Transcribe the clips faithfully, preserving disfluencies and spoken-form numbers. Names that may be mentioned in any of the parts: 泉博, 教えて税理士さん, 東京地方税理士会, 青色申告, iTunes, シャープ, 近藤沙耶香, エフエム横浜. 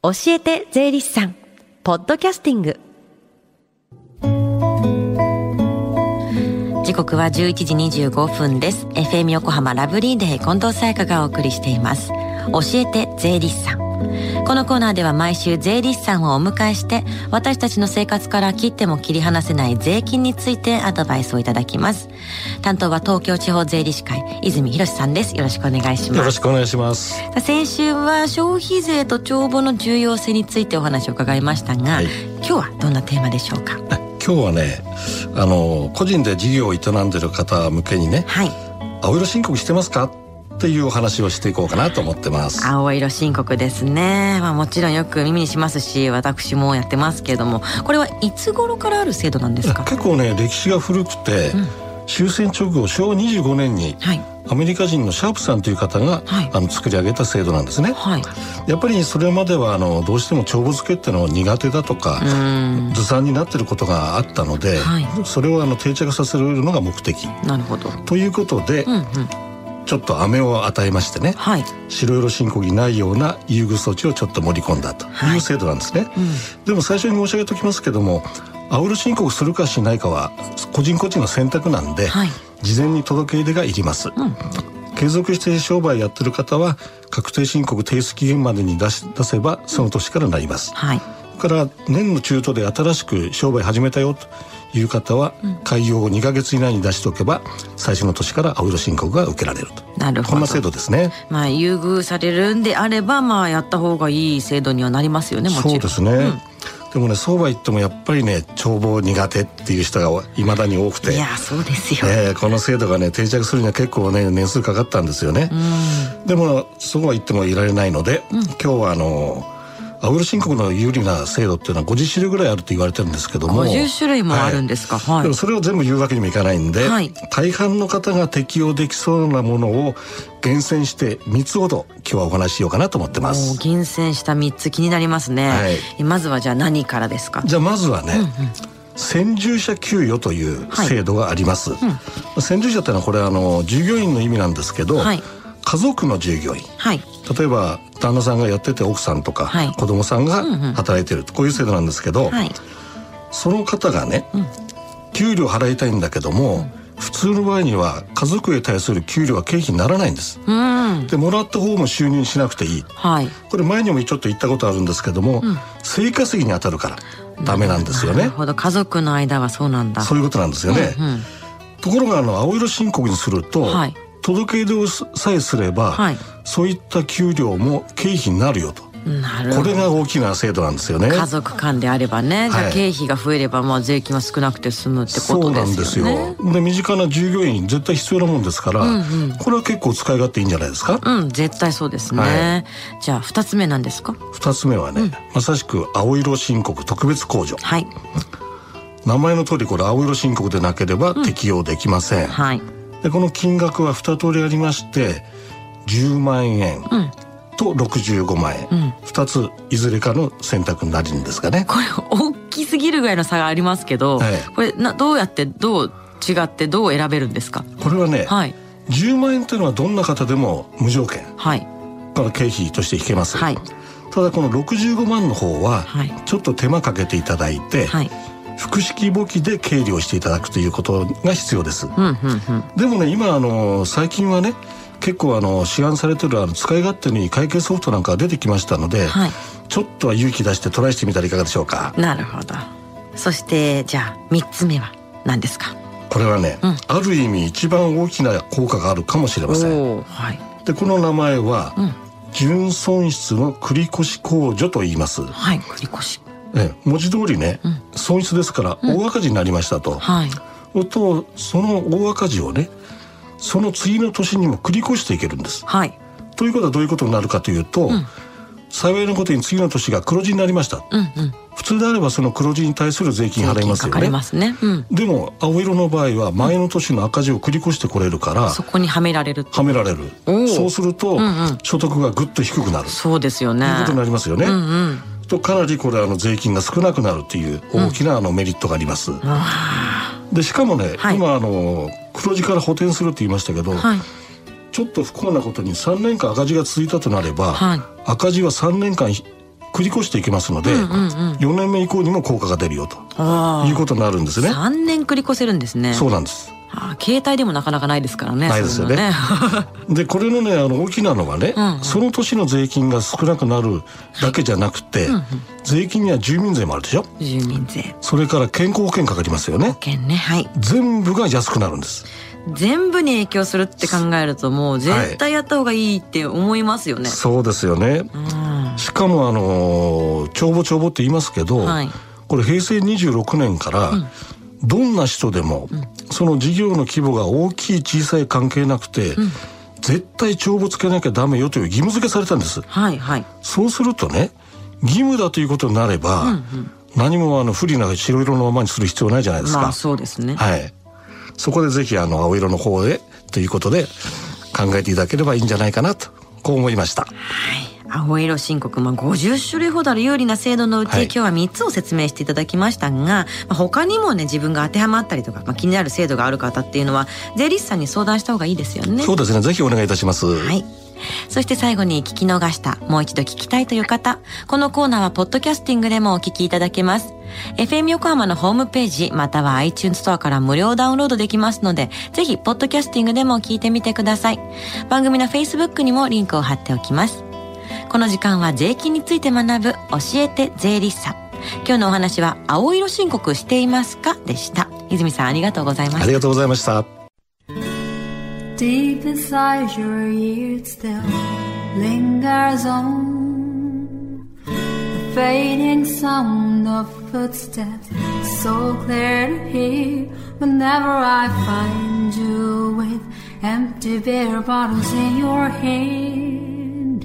教えて税理士さんポッドキャスティング、時刻はじゅういちじにじゅうごふんです。 エフエム 横浜ラブリーデー近藤沙耶香がお送りしています。教えて税理士さん。このコーナーでは毎週税理士さんをお迎えして、私たちの生活から切っても切り離せない税金についてアドバイスをいただきます。担当は東京地方税理士会泉博さんです。よろしくお願いします。よろしくお願いします。先週は消費税と帳簿の重要性についてお話を伺いましたが、はい、今日はどんなテーマでしょうか？今日はね、あの個人で事業を営んでいる方向けにね、はい、青色申告してますかっていうお話をしていこうかなと思ってます。青色申告ですね、まあ、もちろんよく耳にしますし、私もやってますけれども、これはいつ頃からある制度なんですか？結構ね、歴史が古くて、うん、終戦直後しょうわにじゅうごねんに、はい、アメリカ人のシャープさんという方が、はい、あの作り上げた制度なんですね、はい、やっぱりそれまではあのどうしても帳簿付けっての苦手だとかずさんになってることがあったので、はい、それをあの定着させるのが目的。なるほど。ということで、うんうん、ちょっと飴を与えましてね、はい、白色申告にないような優遇措置をちょっと盛り込んだという制度なんですね、はい、うん、でも最初に申し上げておきますけども、青色申告するかしないかは個人個人の選択なんで、はい、事前に届け入れがいります、うん、継続して商売やってる方は確定申告提出期限までに出し、出せばその年からなります、うん、はい、だから年の中途で新しく商売始めたよという方は、開業をにかげつ以内に出しておけば最初の年から青色申告が受けられると。なるほど。こんな制度ですね。まあ、優遇されるんであれば、まあ、やった方がいい制度にはなりますよね。もちろんそうですね、うん、でもね、そうは言ってもやっぱりね、帳簿苦手っていう人がいまだに多くて、いやそうですよ、えー、この制度がね定着するには結構ね年数かかったんですよね、うん、でもそうは言ってもいられないので、うん、今日はあの青色申告の有利な制度っていうのはごじゅっしゅるいぐらいあると言われてるんですけども、ごじゅっしゅるいもあるんですか？はい、でもそれを全部言うわけにもいかないんで、はい、大半の方が適用できそうなものを厳選してみっつほど今日はお話ししようかなと思ってます。厳選したみっつ気になりますね、はい、まずはじゃあ何からですか？じゃあまずはね、うんうん、専従者給与という制度があります、はい、うん、専従者ってのはこれあの従業員の意味なんですけど、はい、家族の従業員、はい、例えば旦那さんがやってて奥さんとか、はい、子供さんが働いてる、うんうん、こういう制度なんですけど、はい、その方がね、うん、給料払いたいんだけども、うん、普通の場合には家族へ対する給料は経費にならないんです、うん、でもらった方も収入しなくていい、はい、これ前にもちょっと言ったことあるんですけども、うん、生稼ぎに当たるからダメなんですよね。なるほど。家族の間はそうなんだ。そういうことなんですよね、うんうん、ところがあの青色申告にすると、はい、届け出をさえすれば、はい、そういった給料も経費になるよと。なるほど。これが大きな制度なんですよね。家族間であればね、はい、じゃあ経費が増えればまあ税金は少なくて済むってことですよね。そうなんですよ。で、身近な従業員絶対必要なもんですから、うんうん、これは結構使い勝手いいんじゃないですか？うん、絶対そうですね、はい、じゃあふたつめなんですか？ふたつめはね、うん、まさしく青色申告特別控除、はい、名前の通りこれ青色申告でなければ適用できません、うん、はい、でこの金額はに通りありまして、じゅうまんえんとろくじゅうごまんえん、うん、ふたついずれかの選択になるんですかね。これ大きすぎるぐらいの差がありますけど、はい、これなどうやってどう違ってどう選べるんですか？これはね、はい、じゅうまんえんというのはどんな方でも無条件、はい、から経費として引けます、はい、ただこのろくじゅうごまんの方はちょっと手間かけていただいて、はい、複式簿記で経理をしていただくということが必要です、うんうんうん、でもね、今あの最近はね結構あの市販されてるあの使い勝手に会計ソフトなんかが出てきましたので、はい、ちょっとは勇気出してトライしてみたらいかがでしょうか？なるほど。そしてじゃあみっつめは何ですか？これはね、うん、ある意味一番大きな効果があるかもしれません、はい、でこの名前は、うん、純損失の繰越控除と言います、はい、繰越ね、文字通りね、うん、損失ですから大赤字になりましたと、うん、はい、とその大赤字をねその次の年にも繰り越していけるんです、はい、ということはどういうことになるかというと、うん、幸いなことに次の年が黒字になりました、うんうん、普通であればその黒字に対する税金払いますよね。税金かかりますね、うん、でも青色の場合は前の年の赤字を繰り越してこれるから、うん、そこにはめられるはめられるそうすると、うんうん、所得がぐっと低くなる。そうですよね。ということになりますよね、うんうん、とかなりこれあの税金が少なくなるという大きなあのメリットがあります、うん、でしかもね、はい、今あの黒字から補填するって言いましたけど、はい、ちょっと不幸なことにさんねんかん赤字が続いたとなれば、はい、赤字はさんねんかん繰り越していけますので、うんうんうん、よねんめ以降にも効果が出るよということになるんですね。さんねん繰り越せるんですね。そうなんです。ああ、携帯でもなかなかないですからね。ないですよね。ねでこれのね、あの大きなのはね、うんうん、その年の税金が少なくなるだけじゃなくて、はい、うんうん、税金には住民税もあるでしょ。住民税、それから健康保険かかりますよね。保険ね、はい。全部が安くなるんです。全部に影響するって考えると、もう絶対やった方がいいって思いますよね、はい、そうですよね、うん、しかもあの帳簿帳簿って言いますけど、はい、これへいせいにじゅうろくねんから、うん、どんな人でも、うん、その事業の規模が大きい小さい関係なくて、うん、絶対帳簿つけなきゃダメよという義務付けされたんです、はいはい、そうするとね、義務だということになれば、うんうん、何もあの不利な白色のままにする必要ないじゃないですか。まあそうですね、はい。そこでぜひあの青色の方へということで考えていただければいいんじゃないかなと、こう思いました。はい。青色申告、まあ、ごじゅっしゅるいほどある有利な制度のうち、はい、今日はみっつを説明していただきましたが、まあ、他にもね、自分が当てはまったりとか、まあ、気になる制度がある方っていうのは税理士さんに相談した方がいいですよね。そうですね、ぜひお願いいたします。はい。そして最後に、聞き逃した、もう一度聞きたいという方、このコーナーはポッドキャスティングでもお聞きいただけます。エフエム 横浜のホームページまたは iTunes ストアから無料ダウンロードできますので、ぜひポッドキャスティングでも聞いてみてください。番組の Facebook にもリンクを貼っておきます。この時間は税金について学ぶ、教えて税理士さん。今日のお話は、青色申告していますかでした。泉さん、ありがとうございました。ありがとうございました。Deep inside your ear, it still lingers on the fading sound of footsteps, so clear to hear. Whenever I find you with empty beer bottles in your hand,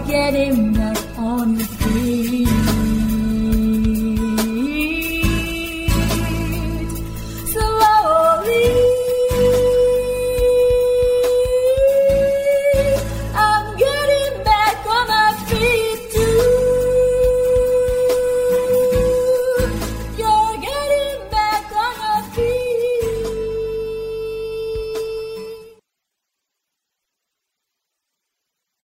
forgetting that honesty.